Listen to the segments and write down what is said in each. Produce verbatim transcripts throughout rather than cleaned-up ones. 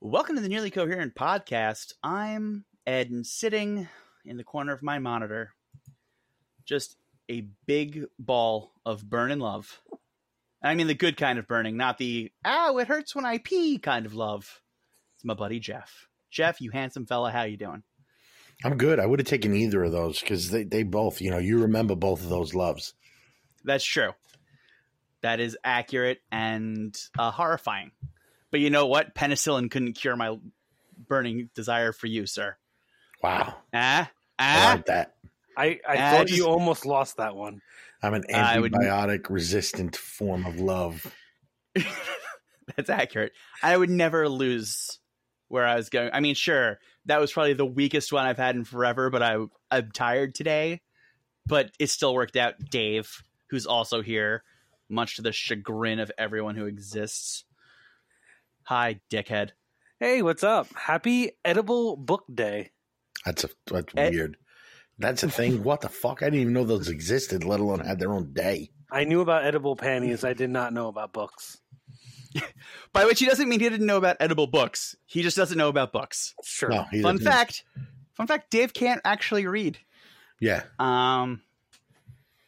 Welcome to the Nearly Coherent Podcast. I'm Ed, and sitting in the corner of my monitor, just a big ball of burning love. I mean the good kind of burning, not the, oh, it hurts when I pee kind of love. It's my buddy Jeff. Jeff, you handsome fella, how you doing? I'm good. I would have taken either of those because they, they both, you know, you remember both of those loves. That's true. That is accurate and uh, horrifying. But you know what? Penicillin couldn't cure my burning desire for you, sir. Wow. Ah, ah. I like that. I, I ah, thought just, you almost lost that one. I'm an antibiotic-resistant would... form of love. That's accurate. I would never lose where I was going. I mean, sure, that was probably the weakest one I've had in forever, but I, I'm tired today. But it still worked out. Dave, who's also here, much to the chagrin of everyone who exists. Hi, dickhead. Hey, what's up? Happy Edible Book Day. That's, a, that's Ed- weird. That's a thing. What the fuck? I didn't even know those existed, let alone had their own day. I knew about edible panties. I did not know about books. By which he doesn't mean he didn't know about edible books. He just doesn't know about books. Sure. No, fun doesn't. fact. Fun fact. Dave can't actually read. Yeah. Um.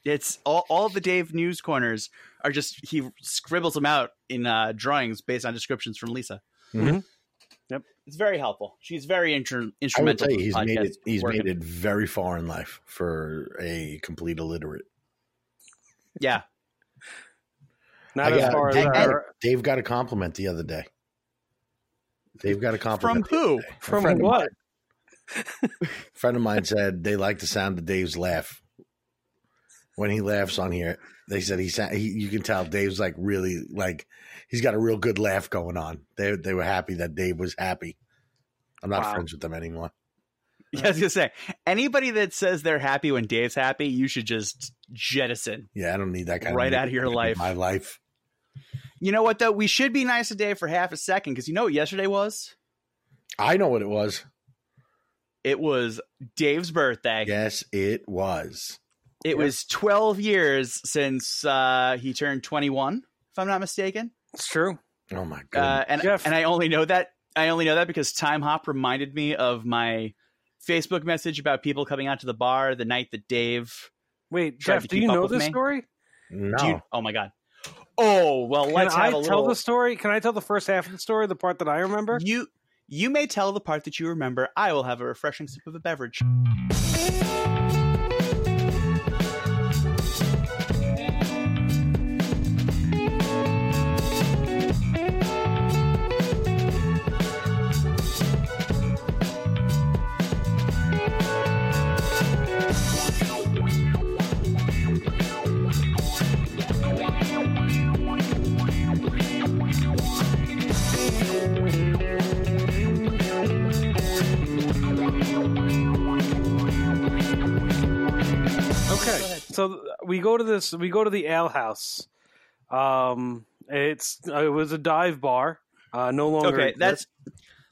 It's all, all the Dave News Corners are just he scribbles them out in uh, drawings based on descriptions from Lisa. Mm-hmm. Yep, it's very helpful. She's very inter- instrumental. I would say he's made it. He's working. made it very far in life for a complete illiterate. Yeah, not I as got, far Dave, as our... Dave got a compliment the other day. Dave got a compliment from who? From a what? Mine, a friend of mine said they like the sound of Dave's laugh when he laughs on here. They said he, he. You can tell Dave's like really like he's got a real good laugh going on. They they were happy that Dave was happy. I'm not wow. friends with them anymore. Yeah, I was gonna say anybody that says they're happy when Dave's happy, you should just jettison. Yeah, I don't need that kind right of out of your life. My life. You know what though? We should be nice to Dave for half a second because you know what yesterday was. I know what it was. It was Dave's birthday. Yes, it was. It yep. was twelve years since uh, he turned twenty-one, if I'm not mistaken. It's true. Oh my god! Uh, and Jeff. and I only know that I only know that because Time Hop reminded me of my Facebook message about people coming out to the bar the night that Dave. Wait, Jeff, do you know this me. story? No. You, oh my god. Oh well, Can let's I have a tell little... the story. Can I tell the first half of the story, the part that I remember? You you may tell the part that you remember. I will have a refreshing sip of a beverage. So we go to this. We go to the Ale House. Um, it's it was a dive bar. Uh, no longer. Okay, that's.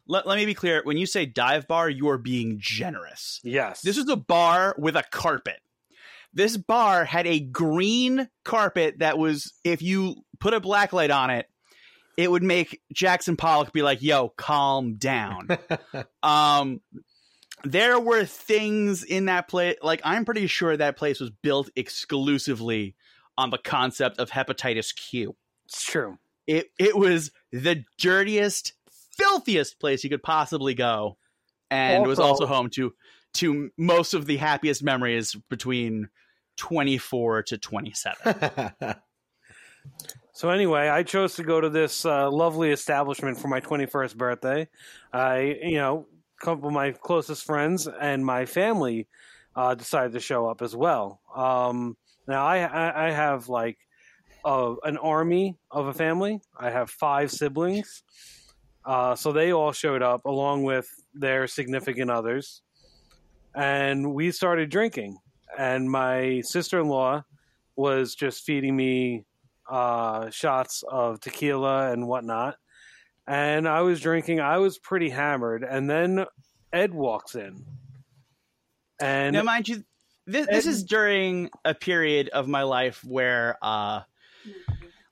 Let, let me be clear. When you say dive bar, you are being generous. Yes, this is a bar with a carpet. This bar had a green carpet that was, if you put a black light on it, it would make Jackson Pollock be like, "Yo, calm down." um. There were things in that place, like I'm pretty sure that place was built exclusively on the concept of hepatitis Q. It's true. It it was the dirtiest, filthiest place you could possibly go, and also, was also home to to most of the happiest memories between twenty-four to twenty-seven. So anyway, I chose to go to this uh, lovely establishment for my twenty-first birthday. I, you know. couple of my closest friends and my family uh, decided to show up as well. Um, now I, I I have like a, an army of a family. I have five siblings, uh, so they all showed up along with their significant others, and we started drinking. And my sister-in-law was just feeding me uh, shots of tequila and whatnot. And I was drinking. I was pretty hammered. And then Ed walks in. And now, mind you, this, Ed, this is during a period of my life where uh,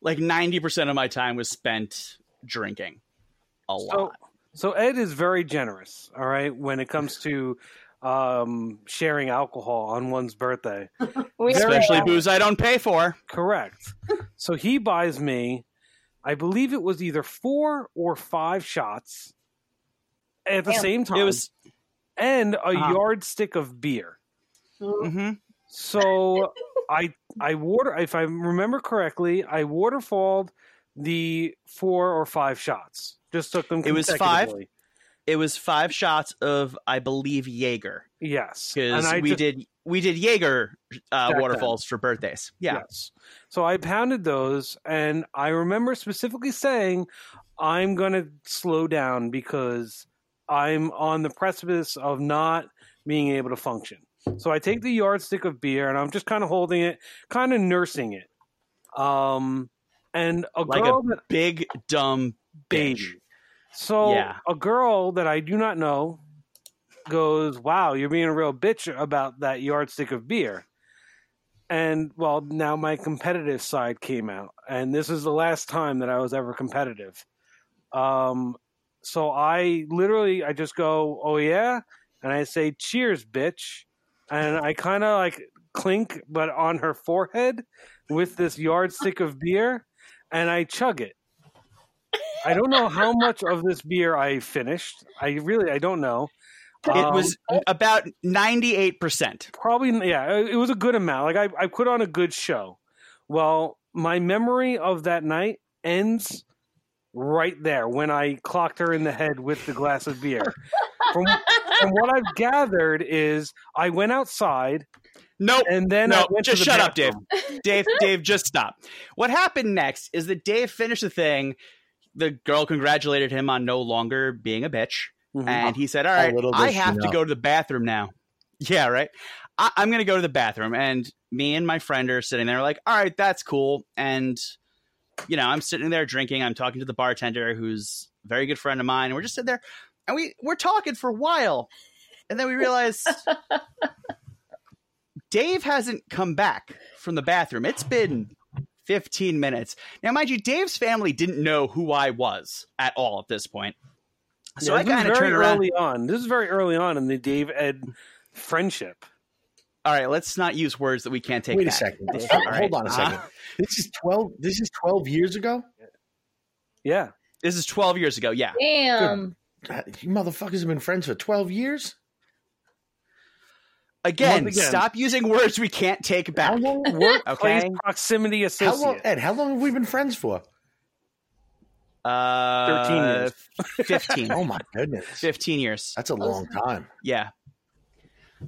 like ninety percent of my time was spent drinking a lot. So, So Ed is very generous, all right, when it comes to um, sharing alcohol on one's birthday. Especially booze I don't pay for. Correct. So he buys me, I believe it was either four or five shots at the Damn. same time. It was... And a um. yardstick of beer. Mm-hmm. So I I water if I remember correctly, I waterfalled the four or five shots. Just took them consecutively. It was five. It was five shots of, I believe, Jaeger. Yes, because we just, did we did Jaeger uh, waterfalls then. for birthdays. Yeah. Yes. So I pounded those, and I remember specifically saying, "I'm going to slow down because I'm on the precipice of not being able to function." So I take the yardstick of beer, and I'm just kind of holding it, kind of nursing it. Um, and a like girl, a big dumb baby. Bitch. So yeah. a girl that I do not know goes, "Wow, you're being a real bitch about that yardstick of beer." And well, now my competitive side came out, and this is the last time that I was ever competitive. Um, so I literally, I just go, "Oh yeah," and I say, "Cheers, bitch." And I kind of like clink, but on her forehead with this yardstick of beer, and I chug it. I don't know how much of this beer I finished. I really, I don't know. It um, was about ninety-eight percent. Probably, yeah. It was a good amount. Like I, I put on a good show. Well, my memory of that night ends right there when I clocked her in the head with the glass of beer. From, from what I've gathered is I went outside. Nope. And then nope. I went just to the shut bathroom. up, Dave. Dave, Dave, just stop. What happened next is that Dave finished the thing. The girl congratulated him on no longer being a bitch. Mm-hmm. And he said, "All right, I have to go to the bathroom now." Yeah, right. I, I'm going to go to the bathroom. And me and my friend are sitting there like, "All right, that's cool." And you know, I'm sitting there drinking. I'm talking to the bartender, who's a very good friend of mine. And we're just sitting there, and we, we're talking for a while. And then we realize Dave hasn't come back from the bathroom. It's been fifteen minutes. Now, mind you, Dave's family didn't know who I was at all at this point. So yeah, I kind of turned around. Early on. This is very early on in the Dave-Ed friendship. All right, let's not use words that we can't take. Wait back. a second. All right. Hold on a second. Uh, this is twelve. This is twelve years ago. Yeah, this is twelve years ago. Yeah. Damn. God, you motherfuckers have been friends for twelve years. Again, again. Stop using words we can't take back. How long work okay. place proximity associate? How long, Ed, how long have we been friends for? Uh, Thirteen years. Fifteen. Oh my goodness. Fifteen years. That's a long time. Yeah.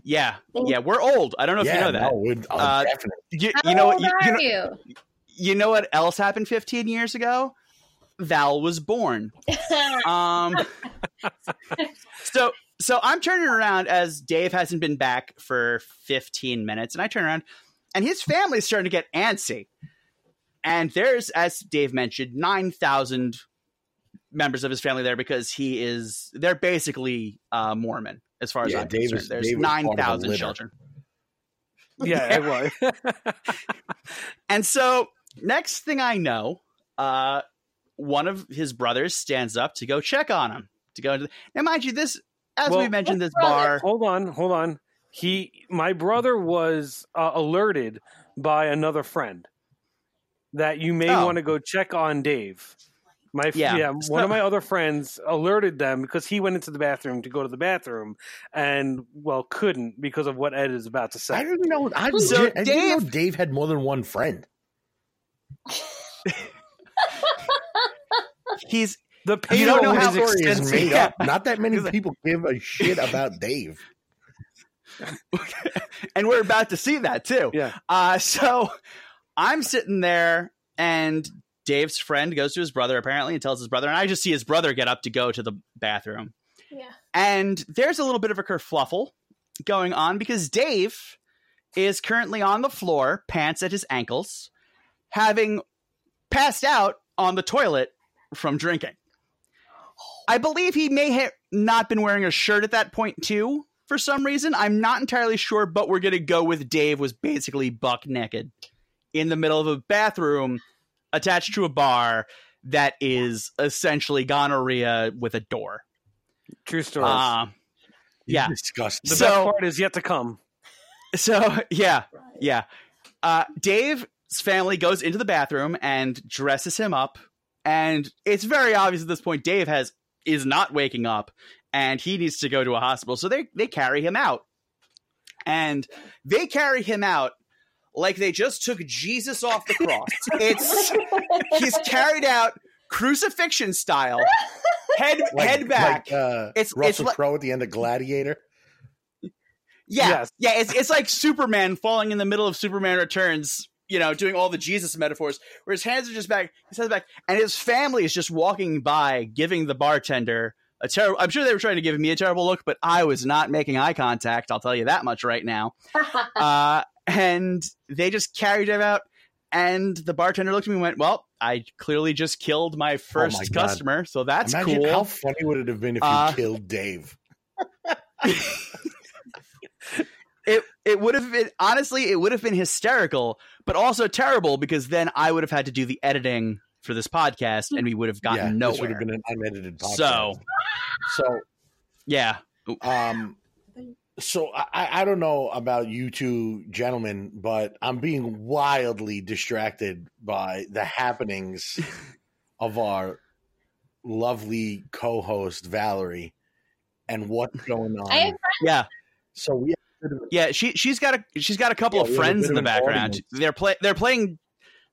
Yeah, yeah, we're old. I don't know if yeah, you know that. No, we're, oh, uh, you, you know what? You, you, know, you? you know what else happened fifteen years ago? Val was born. um, so, so I'm turning around as Dave hasn't been back for fifteen minutes, and I turn around, and his family's starting to get antsy. And there's, as Dave mentioned, nine thousand members of his family there because he is. They're basically uh, Mormon. As far as yeah, I'm Davis, concerned, there's Davis nine thousand children. Yeah, it was. And so next thing I know, uh, one of his brothers stands up to go check on him. To go into the... Now, mind you, this, as well, we mentioned, this bar. Hold on, hold on. He, my brother was uh, alerted by another friend that you may oh. want to go check on Dave. My yeah. yeah, one of my other friends alerted them because he went into the bathroom to go to the bathroom and well couldn't because of what Ed is about to say. I didn't know. I, so I Dave, didn't know Dave had more than one friend. He's the you don't know how story is made up. Not that many people give a shit about Dave. And we're about to see that too. Yeah. Uh, so I'm sitting there and Dave's friend goes to his brother, apparently, and tells his brother. And I just see his brother get up to go to the bathroom. Yeah. And there's a little bit of a kerfluffle going on because Dave is currently on the floor, pants at his ankles, having passed out on the toilet from drinking. I believe he may have not been wearing a shirt at that point, too, for some reason. I'm not entirely sure, but we're going to go with Dave was basically buck naked in the middle of a bathroom attached to a bar that is essentially gonorrhea with a door. True stories. Uh, yeah. Disgusting. The so, best part is yet to come. So, yeah. Yeah. Uh, Dave's family goes into the bathroom and dresses him up. And it's very obvious at this point, Dave has is not waking up and he needs to go to a hospital. So they, they carry him out. And they carry him out like they just took Jesus off the cross. It's he's carried out crucifixion style, head like, head back. Like, uh, it's Russell it's Crowe like, at the end of Gladiator. Yeah, yes. yeah. It's it's like Superman falling in the middle of Superman Returns. You know, doing all the Jesus metaphors, where his hands are just back, his head's back, and his family is just walking by, giving the bartender a terrible. I'm sure they were trying to give me a terrible look, but I was not making eye contact. I'll tell you that much right now. uh, and they just carried him out. And the bartender looked at me and went, well, I clearly just killed my first oh my customer. So that's Imagine cool. How funny would it have been if uh, you killed Dave? it it would have been, honestly, it would have been hysterical, but also terrible because then I would have had to do the editing for this podcast and we would have gotten yeah, nowhere. This would have been an unedited podcast. So, so yeah. Um, So I, I don't know about you two gentlemen, but I'm being wildly distracted by the happenings of our lovely co-host Valerie and what's going on. I have friends. Yeah. So we have yeah she she's got a she's got a couple yeah, of friends in the background. Audience. They're play they're playing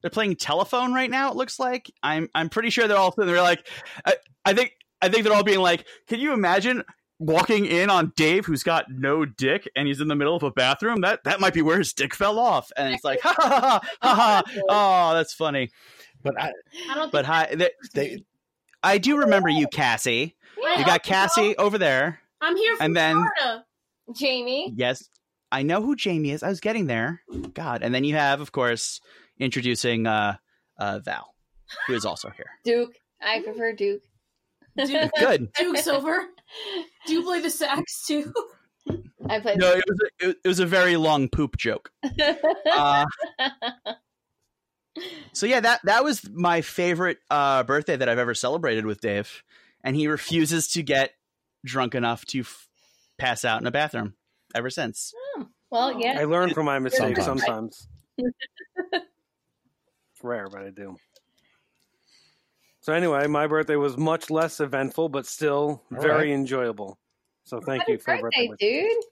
they're playing telephone right now. It looks like I'm I'm pretty sure they're all they're like I, I think I think they're all being like, can you imagine? Walking in on Dave, who's got no dick, and he's in the middle of a bathroom. That that might be where his dick fell off, and it's like, ha ha ha ha. Oh, that's funny. But I, I don't but hi, they, they, I do remember you, Cassie. Yeah, you got Cassie know. over there. I'm here, from and then Florida. Jamie. Yes, I know who Jamie is. I was getting there. God, and then you have, of course, introducing uh, uh, Val, who is also here. Duke, I prefer Duke. Duke, good. Duke's over. Do you play the sax too? I played. No, it was a, it was a very long poop joke. uh, so yeah, that that was my favorite uh, birthday that I've ever celebrated with Dave, and he refuses to get drunk enough to f- pass out in a bathroom ever since. Oh, well, yeah. I learn from my mistakes sometimes. sometimes. It's rare, but I do. So anyway, my birthday was much less eventful, but still All very right. enjoyable. So thank Happy you for birthday, birthday dude.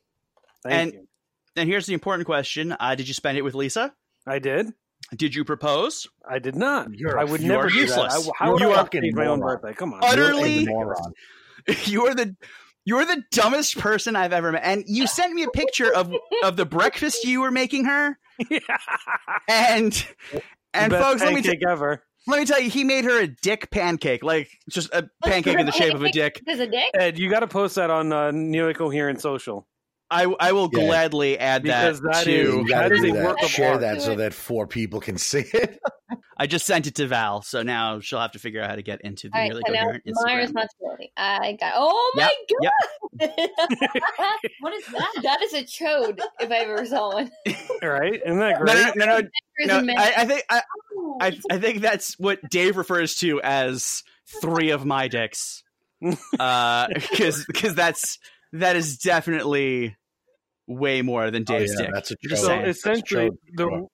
Thank and, you. And here's the important question: uh, did you spend it with Lisa? I did. Did you propose? I did not. You're I would you never. Are useless. Do that. I, how you would I fucking my own birthday? Come on, utterly moron. You are the you are the dumbest person I've ever met. And you sent me a picture of of the breakfast you were making her. Yeah. And and Best folks, let me take ever. Let me tell you, he made her a dick pancake, like just a pancake in the shape of a dick. There's a dick? Ed, you got to post that on uh, Nearly Coherent Social. I I will yeah. gladly add that, that to. You got to do that. Share that so that four people can see it. I just sent it to Val, so now she'll have to figure out how to get into the All Nearly right, Coherent Instagram. My responsibility. I got. Oh my yep, god! Yep. What is that? That is a chode if I ever saw one. All right, isn't that great? No, no, no. no, no I, I think I. I, I think that's what Dave refers to as three of my dicks, because uh, because that's that is definitely way more than Dave's oh, yeah, dick. That's a joke. So essentially, that's the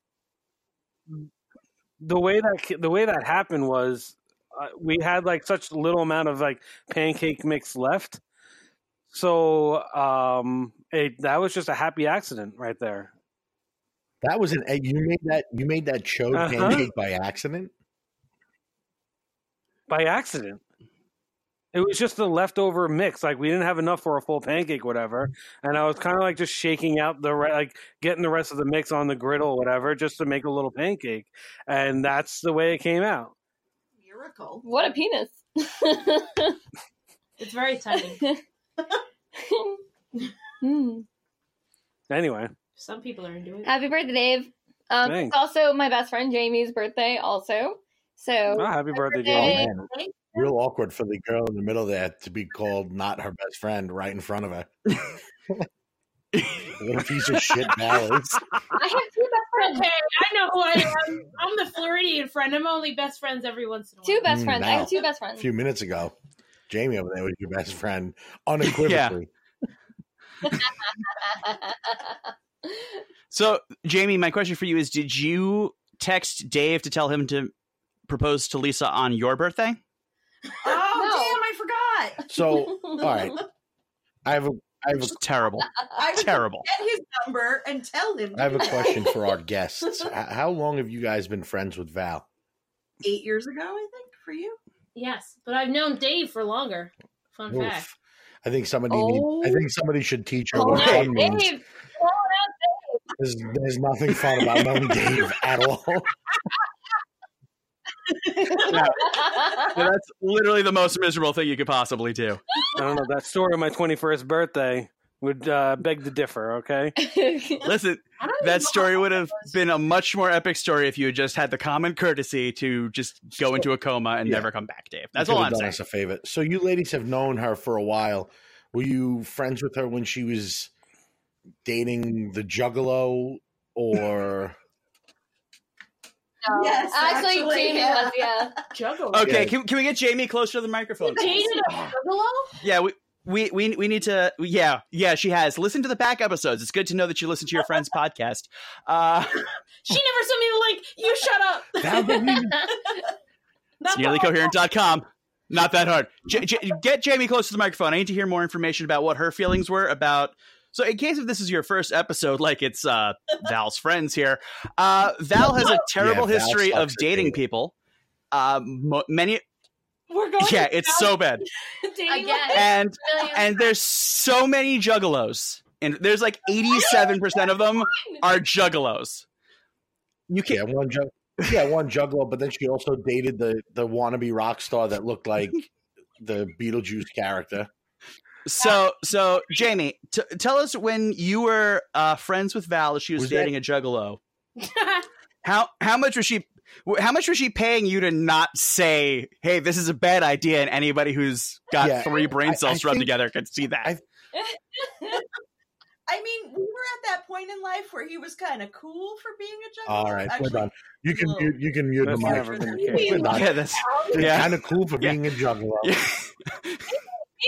the way that the way that happened was uh, we had like such little amount of like pancake mix left, so um, it, that was just a happy accident right there. That was an you made that you made that chode uh-huh. pancake by accident. By accident, it was just the leftover mix. Like we didn't have enough for a full pancake, whatever. And I was kind of like just shaking out the re- like getting the rest of the mix on the griddle, whatever, just to make a little pancake. And that's the way it came out. Miracle! What a penis! It's very tiny. mm. Anyway. Some people are into it. Happy birthday, Dave. Um, it's also my best friend Jamie's birthday also. So oh, happy birthday, Jamie. Oh, man. Real awkward for the girl in the middle there to be called not her best friend right in front of her. What a piece of shit balance. I have two best friends. Okay, I know who I am. I'm the Floridian friend. I'm only best friends every once in a while. Two best friends. Mm, now, I have two best friends. A few minutes ago. Jamie over there was your best friend unequivocally. So, Jamie, my question for you is, did you text Dave to tell him to propose to Lisa on your birthday? Oh, no. Damn, I forgot. So, all right. I have a, I have a terrible, I terrible. Get his number and tell him. I have a question for our guests. How long have you guys been friends with Val? Eight years ago, I think, for you. Yes, but I've known Dave for longer. Fun Oof. fact. I think somebody. Oh. Need, I think somebody should teach her oh, what fun Dave. means. Oh, there's, there's nothing fun about knowing Dave at all. Yeah. Yeah, that's literally the most miserable thing you could possibly do. I don't know. That story of my twenty-first birthday would uh, beg to differ, okay? Listen, that story would have been a much more epic story if you had just had the common courtesy to just go into a coma and yeah. never come back, Dave. That's all I'm saying. Us a favor. So you ladies have known her for a while. Were you friends with her when she was dating the Juggalo or... No. Yes, actually, actually Jamie yeah. was, yeah. Juggalo. Okay, can, can we get Jamie closer to the microphone? Jamie a Juggalo? Yeah, we, we we we need to. Yeah, yeah, she has. Listen to the back episodes. It's good to know that you listen to your friend's podcast. Uh, she never saw me like you. Shut up. That would be... It's nearly coherent dot com. Not that hard. J- J- get Jamie closer to the microphone. I need to hear more information about what her feelings were about. So in case if this is your first episode, like it's uh, Val's friends here, uh, Val has a terrible yeah, history of dating people. Uh, mo- many, we're going. Yeah, it's Val- so bad. and and there's so many juggalos, and there's like eighty-seven percent of them are juggalos. You can't. Yeah, one, jug- yeah, one juggalo, but then she also dated the the wannabe rock star that looked like the Beetlejuice character. So, so Jamie, t- tell us when you were uh, friends with Val as she was, was dating that- a juggalo. how how much was she? How much was she paying you to not say, "Hey, this is a bad idea," and anybody who's got yeah, three brain cells I, I rubbed think, together could see that. I, I mean, we were at that point in life where he was kind of cool for being a juggalo. All right, Actually, we're done. You can mute, you can mute the mic. Like, yeah, that's yeah. kind of cool for yeah. being a juggalo. Yeah.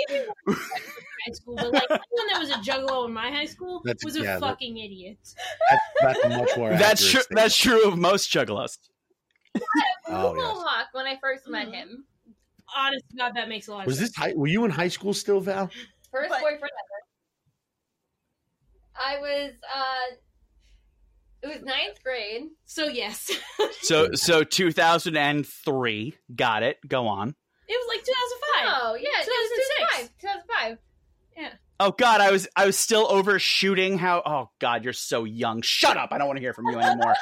Maybe one high school, but like anyone that was a juggalo in my high school that's, was a yeah, fucking that, idiot. That's, that's much more. That's true. Thing. That's true of most juggalos. Yeah, oh, yes. When I first met him, honest to God, that makes a lot. Was of this? High, were you in high school still, Val? First what? boyfriend ever. I was. uh It was ninth grade, so yes. so so two thousand and three. Got it. Go on. It was like two thousand five. Oh, yeah. two thousand six. two thousand five. Yeah. Oh, God. I was I was still overshooting how... Oh, God. You're so young. Shut up. I don't want to hear from you anymore.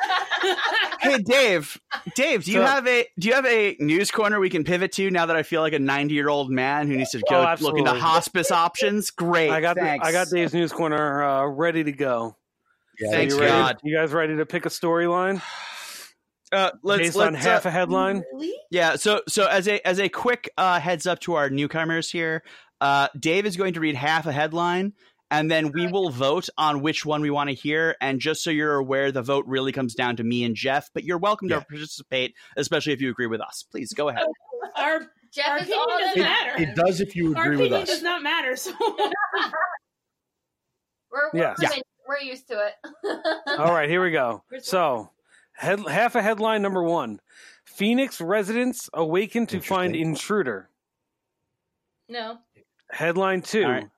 Hey, Dave. Dave, do you so, have a do you have a news corner we can pivot to now that I feel like a ninety-year-old man who needs to go oh, look into hospice options? Great. I got thanks. I got Dave's news corner uh, ready to go. Yeah, thanks, you God. You guys ready to pick a storyline? Uh, let's, Based let's, on half uh, a headline, really? yeah. So, so as a as a quick uh, heads up to our newcomers here, uh, Dave is going to read half a headline, and then we will vote on which one we want to hear. And just so you're aware, the vote really comes down to me and Jeff. But you're welcome yeah. to participate, especially if you agree with us. Please go ahead. Our Jeff our opinion all doesn't it, matter. It does if you agree our with us. Our opinion does not matter. So we're we're, yeah. Yeah. we're used to it. All right, here we go. So. Head, half a headline number one. Phoenix residents awaken to find intruder. No. Headline two. Right.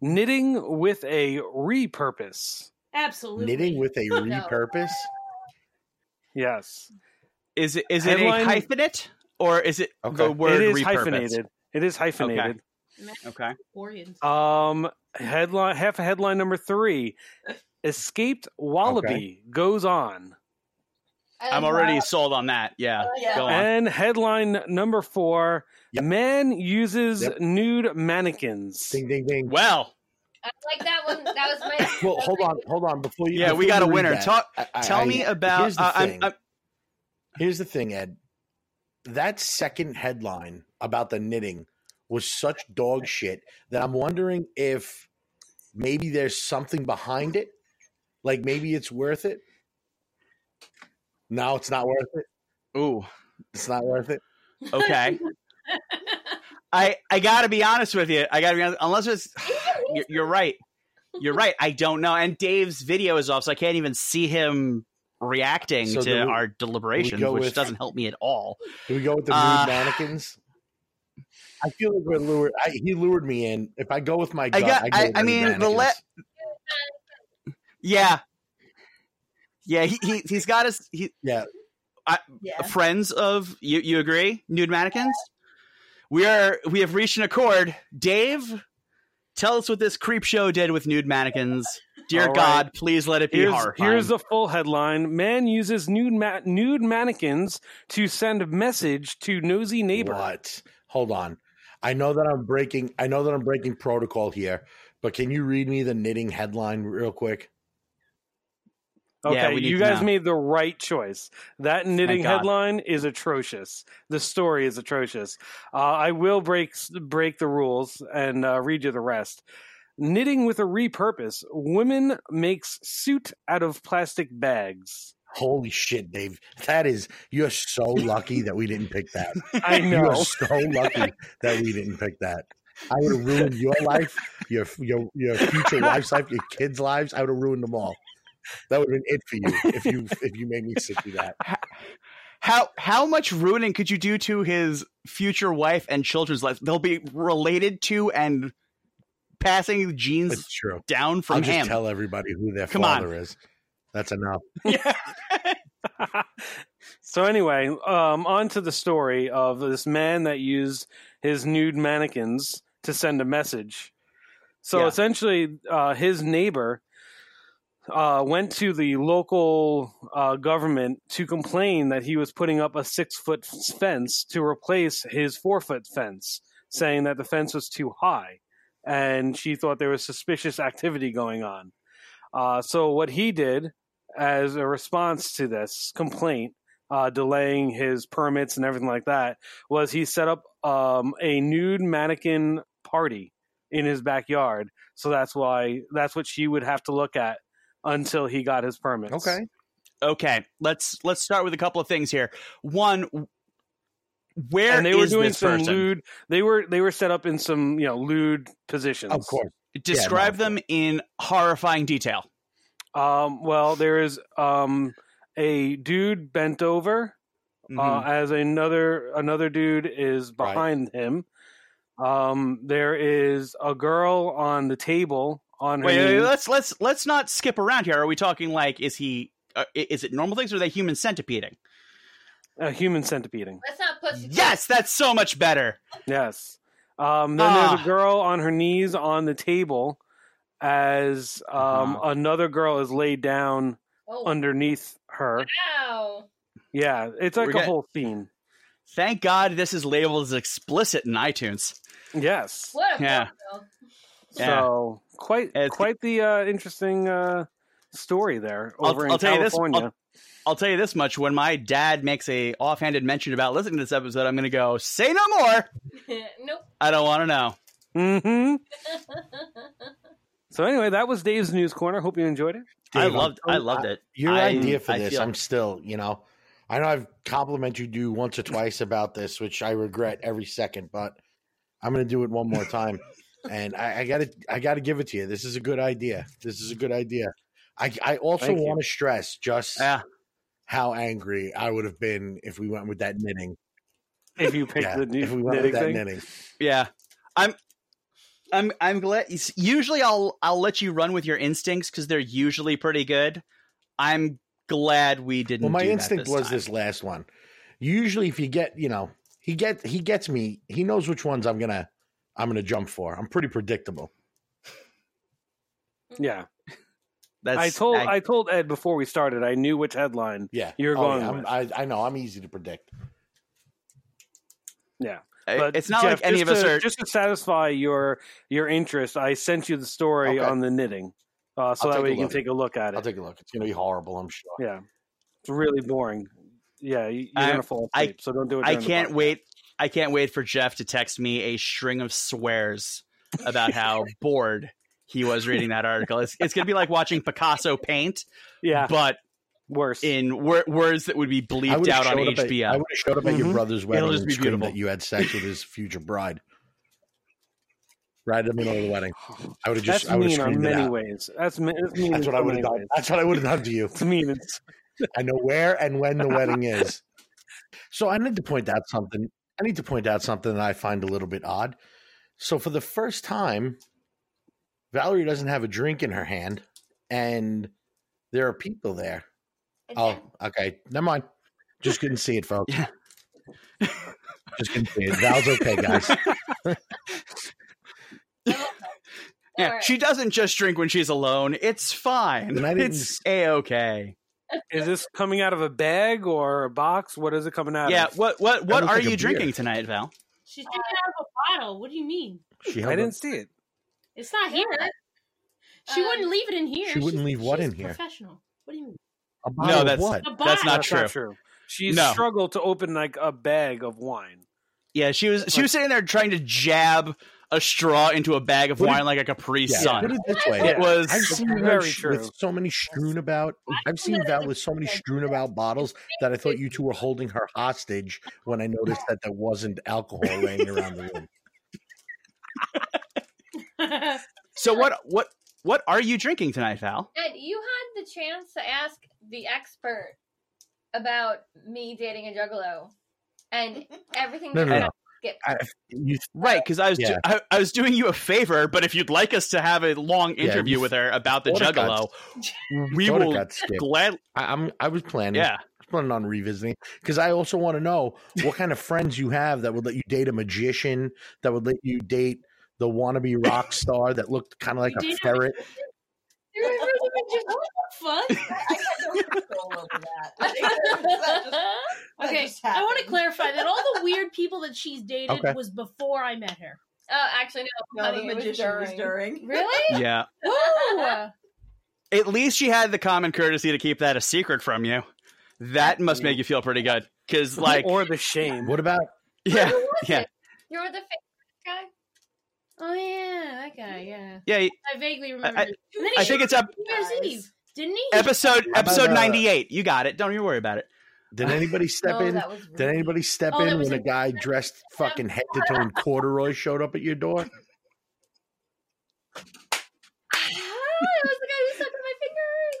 Knitting with a repurpose. Absolutely. Knitting with a repurpose? No. Yes. Is it is headline, it a hyphenate or is it okay. the word repurpose? It is repurpose? hyphenated. It is hyphenated. Okay. okay. Um headline half a headline number three. Escaped wallaby okay. goes on. I'm already sold on that. Yeah. Uh, yeah. Go on. And headline number four, yep. man uses yep. nude mannequins. Ding, ding, ding. Well. I like that one. That was my. Well, hold on. Hold on. Before you. Yeah, before we got a winner. Talk, I, tell I, me about. Here's the, uh, thing. I'm, I'm, here's the thing, Ed. That second headline about the knitting was such dog shit that I'm wondering if maybe there's something behind it. Like maybe it's worth it. No, it's not worth it. Ooh. It's not worth it. Okay. I, I gotta be honest with you. I gotta be honest. Unless it's, you're, you're right. You're right. I don't know. And Dave's video is off, so I can't even see him reacting so to we, our deliberations, which with, doesn't help me at all. Do we go with the uh, nude mannequins? I feel like we're lured. I, he lured me in. If I go with my gut, I, got, I, go I, with I mean, mannequins. the le- Yeah. Yeah. He, he, he's got us. He, yeah. I, yeah. Friends of you, you agree? Nude mannequins? Yeah. We are. We have reached an accord. Dave, tell us what this creep show did with nude mannequins. Dear right. God, please let it be here's, horrifying. Here's the full headline: Man uses nude ma- nude mannequins to send a message to nosy neighbor. What? Hold on. I know that I'm breaking. I know that I'm breaking protocol here, but can you read me the knitting headline real quick? Okay, yeah, you guys know. made the right choice. That knitting headline is atrocious. The story is atrocious. Uh, I will break break the rules and uh, read you the rest. Knitting with a repurpose. Woman makes suit out of plastic bags. Holy shit, Dave. That is, you're so lucky that we didn't pick that. I know. You're so lucky that we didn't pick that. I would have ruined your life, your, your, your future wife's life, your kids' lives. I would have ruined them all. That would have been it for you if you if you made me sit through that. How how much ruining could you do to his future wife and children's life? They'll be related to and passing genes down from I'll him. Just tell everybody who their Come father on. is. That's enough. Yeah. So anyway, um, on to the story of this man that used his nude mannequins to send a message. So yeah. essentially, uh, his neighbor. Uh, went to the local uh, government to complain that he was putting up a six-foot fence to replace his four-foot fence, saying that the fence was too high, and she thought there was suspicious activity going on. Uh, so what he did as a response to this complaint, uh, delaying his permits and everything like that, was he set up um, a nude mannequin party in his backyard. So that's why that's what she would have to look at until he got his permits. Okay. Okay. Let's let's start with a couple of things here. One, where and they were is doing this some person? lewd they were they were set up in some, you know, lewd positions. Of course. Describe yeah, no, them course. in horrifying detail. Um, well, there is um, a dude bent over, mm-hmm. uh, as another another dude is behind right. him. Um, there is a girl on the table. On wait, wait, wait, let's let's let's not skip around here. Are we talking like is he uh, is it normal things or are they human centipeding? Uh, human centipeding. That's not pussy. Yes, that's so much better. Yes. Um, then ah. there's a girl on her knees on the table as um, uh-huh. another girl is laid down oh. underneath her. Wow. Yeah, it's like We're a getting... whole scene. Thank God this is labeled as explicit in iTunes. Yes. What a yeah. Fun, yeah. So. Quite, it's, quite the uh, interesting uh, story there over I'll, in I'll California. Tell you this, I'll, I'll tell you this much: when my dad makes a offhanded mention about listening to this episode, I'm going to go say no more. Nope, I don't want to know. Mm-hmm. So anyway, that was Dave's News Corner. Hope you enjoyed it. Dave, I loved, I loved it. Your I, idea for I this, feel... I'm still, you know, I know I've complimented you once or twice about this, which I regret every second, but I'm going to do it one more time. And I, I gotta, I gotta give it to you. This is a good idea. This is a good idea. I, I also want to stress just yeah. how angry I would have been if we went with that knitting. If you picked yeah, the new if we went knitting with that thing. knitting, yeah. I'm, I'm, I'm glad. Usually, I'll, I'll let you run with your instincts because they're usually pretty good. I'm glad we didn't. Well, my do instinct that this was time. this last one. Usually, if you get, you know, he get, he gets me. He knows which ones I'm gonna. I'm going to jump for. I'm pretty predictable. Yeah. That's, I told I, I told Ed before we started, I knew which headline yeah. you were oh, going yeah. with. I, I know. I'm easy to predict. Yeah. But it's not Jeff, like any of us to, are... Just to satisfy your your interest, I sent you the story okay. on the knitting. Uh, so I'll that way you look. can take a look at it. I'll take a look. It's going to be horrible, I'm sure. Yeah. It's really boring. Yeah, you're going to fall asleep, I, so don't do it. I can't wait. I can't wait for Jeff to text me a string of swears about how bored he was reading that article. It's, it's going to be like watching Picasso paint, yeah, but worse in wor- words that would be bleeped out on H B O. At, I would have showed up at mm-hmm. your brother's wedding and screamed that you had sex with his future bride. right in the middle of the wedding. I would have just. That's I mean in many ways. That's, me, that's mean. That's what I would have done. That's what I would have done to you. It's mean. It's... I know where and when the wedding is. So I need to point out something. I need to point out something that I find a little bit odd. So for the first time, Valerie doesn't have a drink in her hand, and there are people there. Oh, okay. Never mind. Just couldn't see it, folks. Yeah. Just couldn't see it. Val's okay, guys. Yeah, she doesn't just drink when she's alone. It's fine. It's A-okay. Is this coming out of a bag or a box? What is it coming out yeah, of? Yeah, what what what are like you drinking beer. Tonight, Val? She's drinking out of a bottle. What do you mean? She I didn't it. see it. It's not here. She um, wouldn't leave it in here. She wouldn't she's, leave what in here? Professional. What do you mean? A bottle no, that's, of what? That's not that's true. Not true. She no. struggled to open like a bag of wine. Yeah, she was she like, was sitting there trying to jab a straw into a bag of wine it, like a Capri yeah, Sun. Put it this way. It was I've seen very her true. with so many strewn about. I've seen Val with so many strewn about bottles that I thought you two were holding her hostage when I noticed that there wasn't alcohol laying around the room. So what what what are you drinking tonight, Val? Ed, you had the chance to ask the expert about me dating a juggalo and everything. No, no, no. I, you, right, because I was yeah. do, I, I was doing you a favor, but if you'd like us to have a long interview yeah, with her about the juggalo, we will gladly. I'm I was planning, yeah, I was planning on revisiting because I also want to know what kind of friends you have that would let you date a magician, that would let you date the wannabe rock star that looked kind of like a ferret. You're a magician. Fun. I can't control over that. Okay, I want to clarify that all the weird people that she's dated okay. was before I met her. Oh, actually, no. no the magician was during. was during. Really? Yeah. Ooh. At least she had the common courtesy to keep that a secret from you. That must make you feel pretty good, because like, or the shame. What about? Yeah, Who was yeah. It? You're the fake guy. Oh yeah, that guy. Yeah. Yeah. I vaguely remember. I, I think it's up. New Year's Eve. Didn't he? Episode episode ninety-eight. You got it. Don't even worry about it. Did anybody step no, in? Did anybody step oh, in when a guy a- dressed fucking head to toe in corduroy showed up at your door? Oh, it was the guy who stuck in my fingers.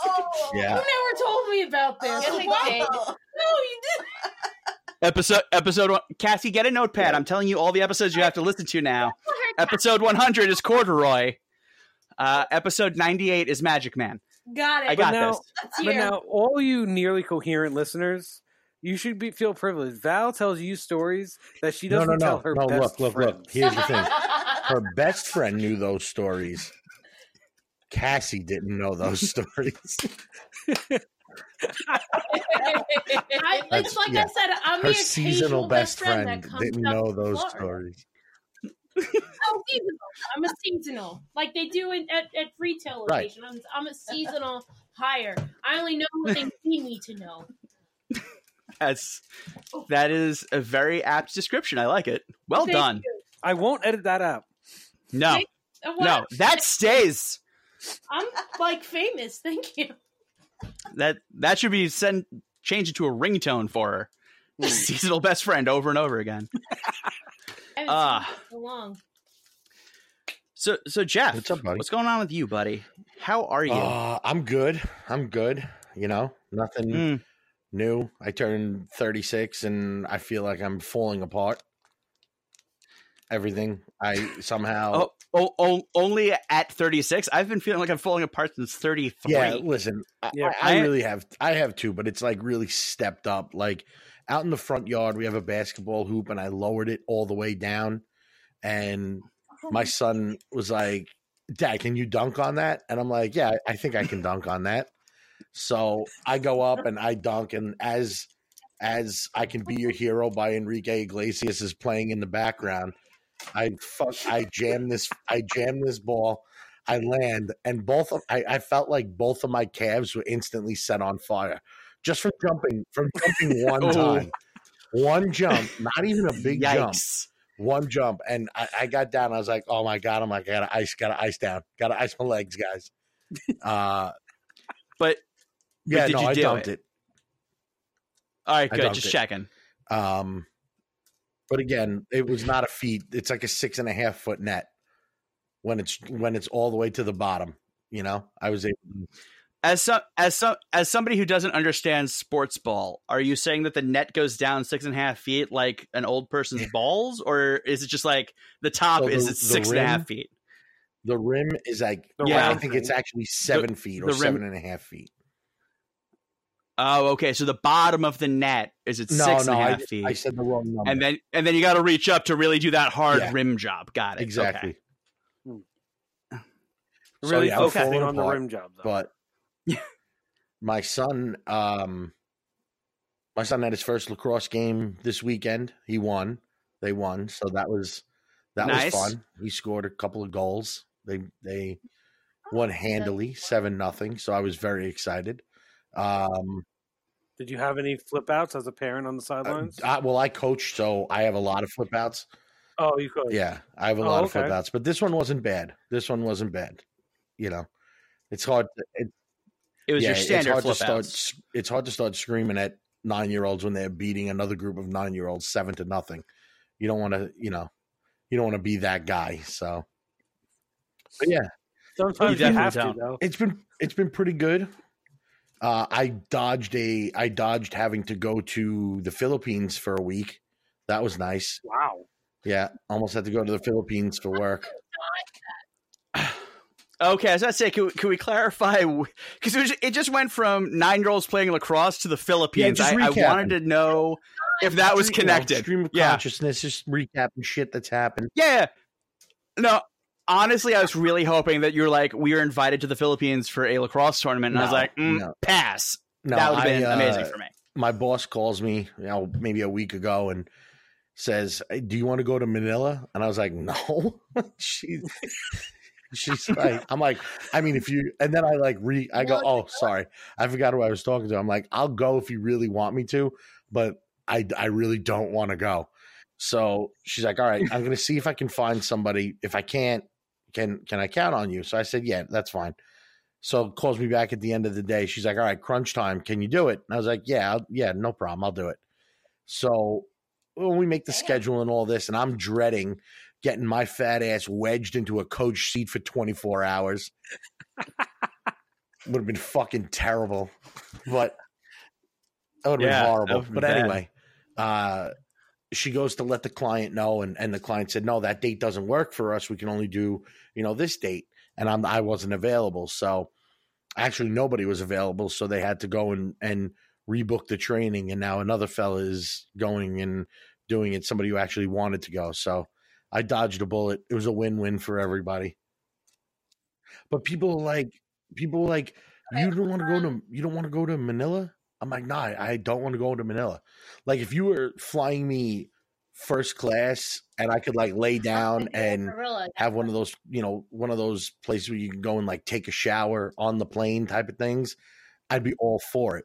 Oh, yeah. You never told me about this. Oh, yes, wow. No, you didn't. Episode episode one. Cassie, get a notepad. Yeah. I'm telling you all the episodes you have to listen to now. Episode one hundred is corduroy. Uh, episode ninety-eight is Magic Man. Got it. I got but now, this. But now, all you nearly coherent listeners, you should be feel privileged. Val tells you stories that she doesn't no, no, no. tell her no, best look, look, friend. Look. Here's the thing. Her best friend knew those stories. Cassie didn't know those stories. I, it's like yeah. I said, I'm her the seasonal best friend, friend that didn't know those Florida. stories. Oh, seasonal. I'm a seasonal, like they do in, at, at retail location. Right. I'm, I'm a seasonal hire. I only know what they need me to know. Yes, that is a very apt description. I like it. Well Thank done. You. I won't edit that out. No, Thank, well, no, that stays. I'm like famous. Thank you. That that should be sent changed into a ringtone for her. Mm. Seasonal best friend over and over again. Ah, uh, so long. So, so Jeff, what's up, buddy? What's going on with you, buddy? How are you? Uh, I'm good. I'm good. You know, nothing mm. new. I turned thirty-six, and I feel like I'm falling apart. Everything I somehow. Oh, oh, oh only at thirty-six. I've been feeling like I'm falling apart since thirty-three. Yeah, listen, yeah, I, I, I really have. I have too, but it's like really stepped up, like. Out in the front yard, we have a basketball hoop, and I lowered it all the way down. And my son was like, Dad, can you dunk on that? And I'm like, yeah, I think I can dunk on that. So I go up and I dunk, and as as I Can Be Your Hero by Enrique Iglesias is playing in the background, I fuck, I jam this, I jam this ball, I land, and both of, I, I felt like both of my calves were instantly set on fire. Just from jumping, from jumping one time, one jump, not even a big Yikes. jump, one jump. And I, I got down. I was like, oh, my God. I'm like, I got to ice, got to ice down. Got to ice my legs, guys. Uh, but, yeah, but did no, you I dumped it? it. All right, good. Just it. checking. Um, but, again, it was not a feat. It's like a six and a half foot net. when it's when it's all the way to the bottom. You know, I was able to. As some, as some, as somebody who doesn't understand sports ball, are you saying that the net goes down six and a half feet like an old person's balls, or is it just like the top so the, is it six rim, and a half feet? The rim is like, yeah, I think it's actually seven the, feet or seven and a half feet. Oh, okay. So the bottom of the net is at no, six no, and a half I, feet. I said the wrong number. And then, and then you got to reach up to really do that hard yeah. rim job. Got it. Exactly. Okay. So, really yeah, focusing on apart, the rim job, though. But. my son um my son had his first lacrosse game this weekend. He won. They won. So that was that nice. was fun. He scored a couple of goals. They they won handily, seven nothing. So I was very excited. Um Did you have any flip outs as a parent on the sidelines? Uh, I, well, I coach, so I have a lot of flip outs. Oh, you coach. Yeah, I have a oh, lot okay. of flip outs, but this one wasn't bad. This one wasn't bad. You know. It's hard to, it, It was yeah, your standard flip outs. It's hard to start screaming at nine-year-olds when they're beating another group of nine-year-olds seven to nothing. You don't want to, you know, you don't want to be that guy. So, but yeah, sometimes you, you have to. Though. It's been it's been pretty good. Uh, I dodged a I dodged having to go to the Philippines for a week. That was nice. Wow. Yeah, almost had to go to the Philippines for work. Okay, I was about to say, can we, can we clarify? Because it, it just went from nine-year-olds playing lacrosse to the Philippines. Yeah, I, I wanted to know if that was connected. You know, stream of yeah. consciousness, just recapping shit that's happened. Yeah. No, honestly, I was really hoping that you were like, we were invited to the Philippines for a lacrosse tournament. And no, I was like, mm, no. pass. No, that would have been uh, amazing for me. My boss calls me, you know, maybe a week ago and says, do you want to go to Manila? And I was like, no. Jeez. She's like, I'm like, I mean, if you, and then I like re, I go, oh, sorry, I forgot who I was talking to. I'm like, I'll go if you really want me to, but I, I really don't want to go. So she's like, all right, I'm going to see if I can find somebody. If I can't, can, can I count on you? So I said, yeah, that's fine. So calls me back at the end of the day. She's like, all right, crunch time. Can you do it? And I was like, yeah, I'll, yeah, no problem. I'll do it. So well, we make the schedule and all this, and I'm dreading getting my fat ass wedged into a coach seat for twenty-four hours. Would have been fucking terrible, but that would have yeah, been horrible. Been but bad. Anyway, uh, she goes to let the client know, and, and the client said, no, that date doesn't work for us. We can only do, you know, this date. And I'm, I wasn't available. So actually nobody was available. So they had to go and, and rebook the training. And now another fella is going and doing it. Somebody who actually wanted to go. So I dodged a bullet. It was a win-win for everybody. But people like people like you don't want to go to you don't want to go to Manila. I'm like, nah, I don't want to go to Manila. Like if you were flying me first class and I could like lay down and have one of those, you know, one of those places where you can go and like take a shower on the plane type of things, I'd be all for it.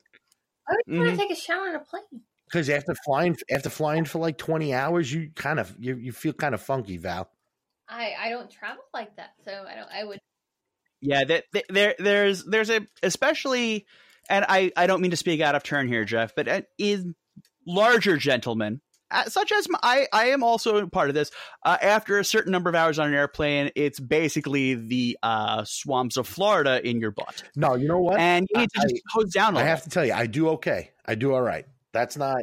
Why would you mm-hmm. want to take a shower on a plane? Because after flying, after flying for like twenty hours, you kind of you, you feel kind of funky, Val. I, I don't travel like that, so I don't. I would. Yeah, there, there there's there's a especially, and I, I don't mean to speak out of turn here, Jeff, but in larger gentlemen, such as my, I I am also part of this. Uh, after a certain number of hours on an airplane, it's basically the uh, swamps of Florida in your butt. No, you know what? And you need to I, just hose down. A I little. Have to tell you, I do okay. I do all right. That's not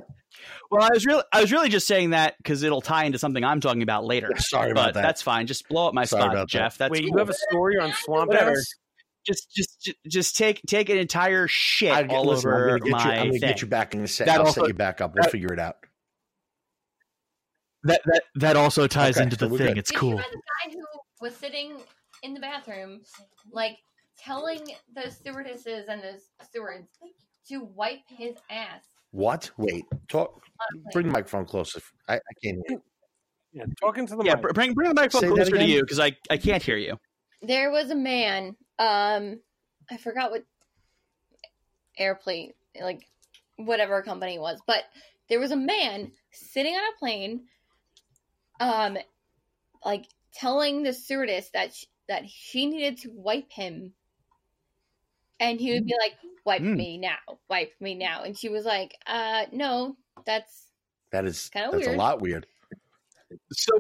well. I was really, I was really just saying that because it'll tie into something I'm talking about later. Sorry about but that. That's fine. Just blow up my Sorry spot, Jeff. That. That's Wait, cool. You have a story on swamp ass? Just, just, just take, take an entire shit I, all listen, over I'm gonna my. You, I'm going to get you back in the set. I'll also, set you back up. We'll that, figure it out. That that that also ties okay, into the so thing. Good. It's Did cool. You know the guy who was sitting in the bathroom, like telling those stewardesses and those stewards to wipe his ass. What? Wait. Talk. Bring the microphone closer. I, I can't hear. Yeah, talking to the yeah, mic. Bring bring the microphone Say closer to you because I, I can't hear you. There was a man. Um, I forgot what airplane, like whatever company it was, but there was a man sitting on a plane, um, like telling the stewardess that she, that she needed to wipe him, and he would be like. Wipe mm. me now, wipe me now. And she was like, uh, no, that's that is kind of weird. That's a lot weird. So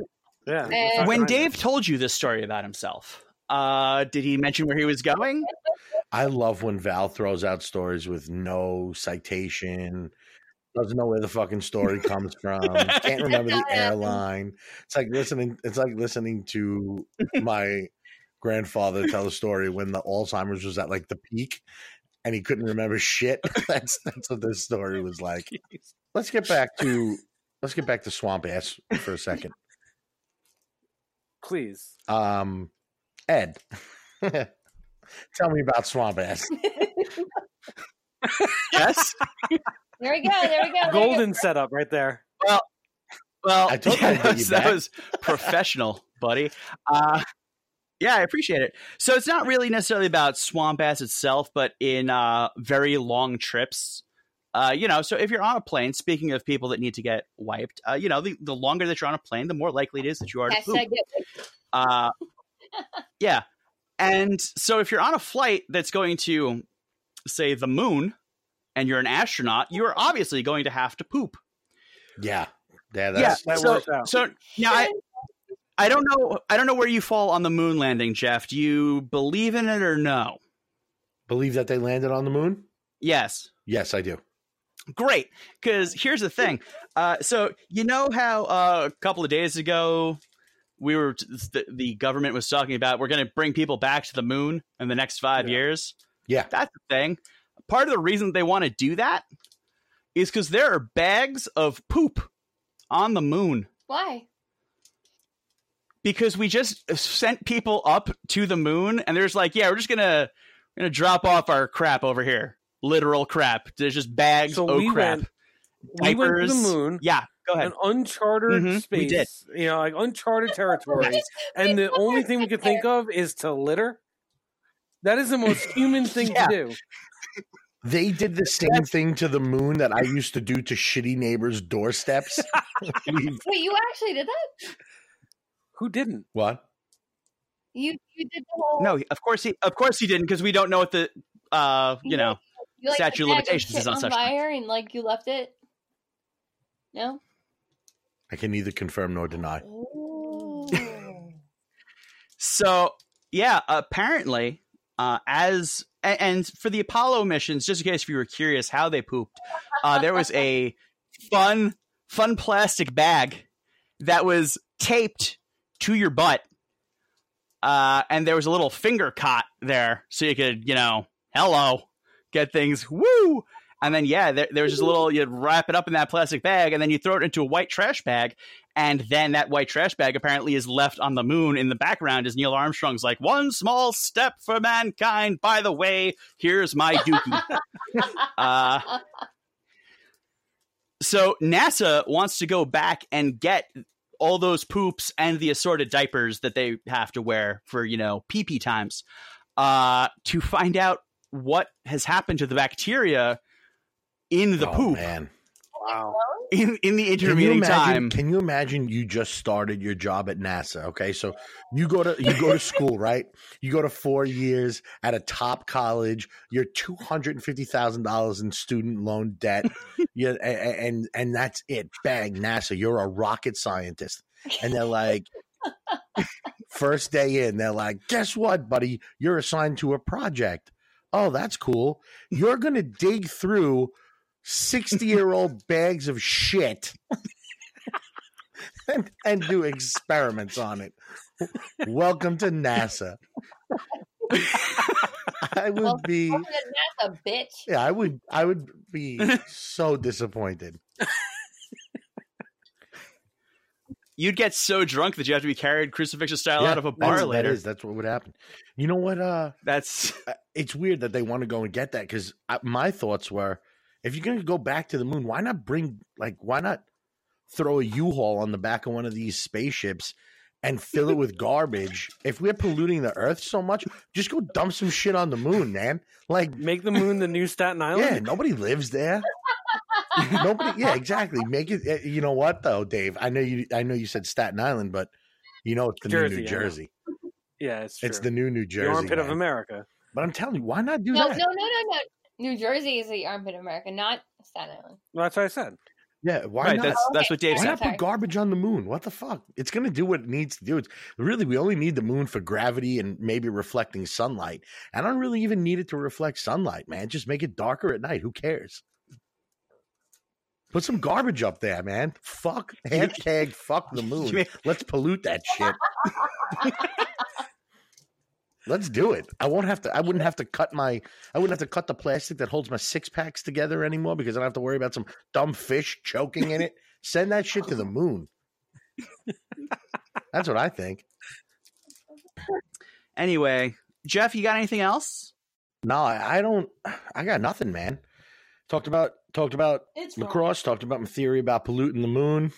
Yeah. And when Dave told you this story about himself, uh, did he mention where he was going? I love when Val throws out stories with no citation. Doesn't know where the fucking story comes from. Can't remember the airline. It's like listening. It's like listening to my grandfather tell a story when the Alzheimer's was at like the peak, and he couldn't remember shit. That's that's what this story was like. Let's get back to let's get back to swamp ass for a second, please. Um, Ed, tell me about swamp ass. Yes. There we go. There we go. Golden setup right there. Well, well, I told yeah, you that, was, that was professional, buddy. Uh, yeah, I appreciate it. So it's not really necessarily about swamp ass itself, but in uh, very long trips, uh, you know. So if you're on a plane, speaking of people that need to get wiped, uh, you know, the, the longer that you're on a plane, the more likely it is that you are to poop. Uh, yeah, and so if you're on a flight that's going to, say, the moon, and you're an astronaut, you're obviously going to have to poop. Yeah. Yeah, that's, yeah. That so, works out. So now I I don't know I don't know where you fall on the moon landing, Jeff. Do you believe in it or no? Believe that they landed on the moon? Yes. Yes, I do. Great. Because here's the thing. Uh, so you know how uh, a couple of days ago we were the, the government was talking about we're going to bring people back to the moon in the next five yeah. years? Yeah. That's the thing. Part of the reason they want to do that is because there are bags of poop on the moon. Why? Because we just sent people up to the moon, and there's like, yeah, we're just gonna we're gonna drop off our crap over here, literal crap. There's just bags so of we crap. Went, we went to the moon. Yeah, go ahead. An uncharted mm-hmm, space. We did. You know, like uncharted territory, and the only thing we could think of is to litter. That is the most human thing yeah. to do. They did the same thing to the moon that I used to do to shitty neighbors' doorsteps. Wait, you actually did that? Who didn't? What? You you did the whole. No, of course he of course he didn't, because we don't know what the uh you, you know you, like, statute of limitations is on, on such fire things. And like you left it. No. I can neither confirm nor deny. So yeah, apparently, uh, as. And for the Apollo missions, just in case if you were curious how they pooped, uh, there was a fun, fun plastic bag that was taped to your butt. Uh, and there was a little finger cot there so you could, you know, hello, get things. Woo. And then, yeah, there, there was just a little, you'd wrap it up in that plastic bag and then you throw it into a white trash bag. And then that white trash bag apparently is left on the moon in the background as Neil Armstrong's like, one small step for mankind. By the way, here's my dookie. uh, so NASA wants to go back and get all those poops and the assorted diapers that they have to wear for, you know, pee-pee times uh, to find out what has happened to the bacteria in the oh, poop. Man. Wow. In in the intervening time, can you imagine? You just started your job at NASA, okay? So you go to you go to school, right? You go to four years at a top college. You're two hundred and fifty thousand dollars in student loan debt. Yeah, and, and and that's it. Bang, NASA. You're a rocket scientist, and they're like, first day in, they're like, guess what, buddy? You're assigned to a project. Oh, that's cool. You're gonna dig through sixty-year-old bags of shit and, and do experiments on it. Welcome to NASA. I would well, be welcome to NASA, bitch. Yeah, I would. I would be so disappointed. You'd get so drunk that you have to be carried crucifixion style yeah, out of a bar that's, later. That is, that's what would happen. You know what? Uh, that's it's weird that they want to go and get that because my thoughts were, if you're going to go back to the moon, why not bring, like, why not throw a U-Haul on the back of one of these spaceships and fill it with garbage? If we're polluting the earth so much, just go dump some shit on the moon, man. Like, make the moon the new Staten Island? Yeah, nobody lives there. Nobody. Yeah, exactly. Make it. You know what, though, Dave? I know you I know you said Staten Island, but you know it's the Jersey, new New Jersey. Yeah, it's true. It's the new New Jersey. The armpit man. Of America. But I'm telling you, why not do no, that? No, no, no, no. New Jersey is the armpit of America, not Staten Island. Well, that's what I said. Yeah, why right, not? That's, that's okay. what Dave why said. Why not put garbage on the moon? What the fuck? It's going to do what it needs to do. It's really, we only need the moon for gravity and maybe reflecting sunlight. I don't really even need it to reflect sunlight, man. Just make it darker at night. Who cares? Put some garbage up there, man. Fuck. Hashtag fuck the moon. Let's pollute that shit. Let's do it. I won't have to. I wouldn't have to cut my. I wouldn't have to cut the plastic that holds my six packs together anymore because I don't have to worry about some dumb fish choking in it. Send that shit to the moon. That's what I think. Anyway, Jeff, you got anything else? No, I, I don't. I got nothing, man. Talked about talked about it's lacrosse. Fun. Talked about my theory about polluting the moon.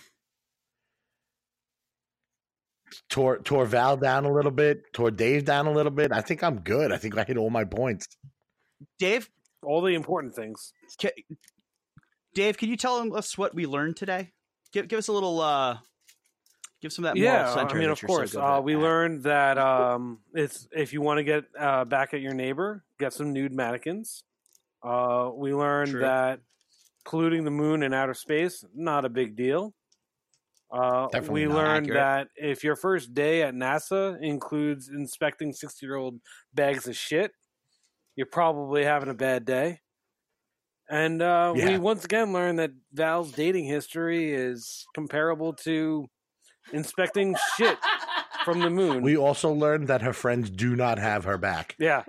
Tore, tore Val down a little bit, tore Dave down a little bit. I think I'm good. I think I hit all my points. Dave? All the important things. Can, Dave, can you tell us what we learned today? Give, give us a little, uh, give some of that moral yeah, center. I mean, of course. Uh, we learned that um, it's if you want to get uh, back at your neighbor, get some nude mannequins. Uh, we learned True. that polluting the moon and outer space, not a big deal. Uh, we learned accurate. that if your first day at NASA includes inspecting sixty-year-old bags of shit, you're probably having a bad day. And uh, yeah. we once again learned that Val's dating history is comparable to inspecting shit from the moon. We also learned that her friends do not have her back. Yeah.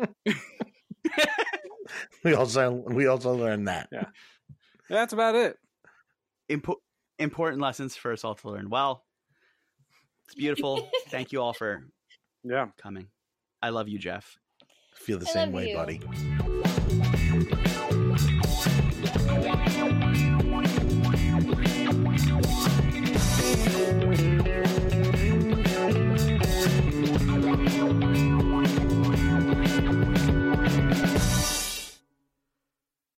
we also we also learned that. Yeah. That's about it. Important. Important lessons for us all to learn. Well, it's beautiful. Thank you all for yeah. coming. I love you, Jeff. I feel the I same way, you. buddy.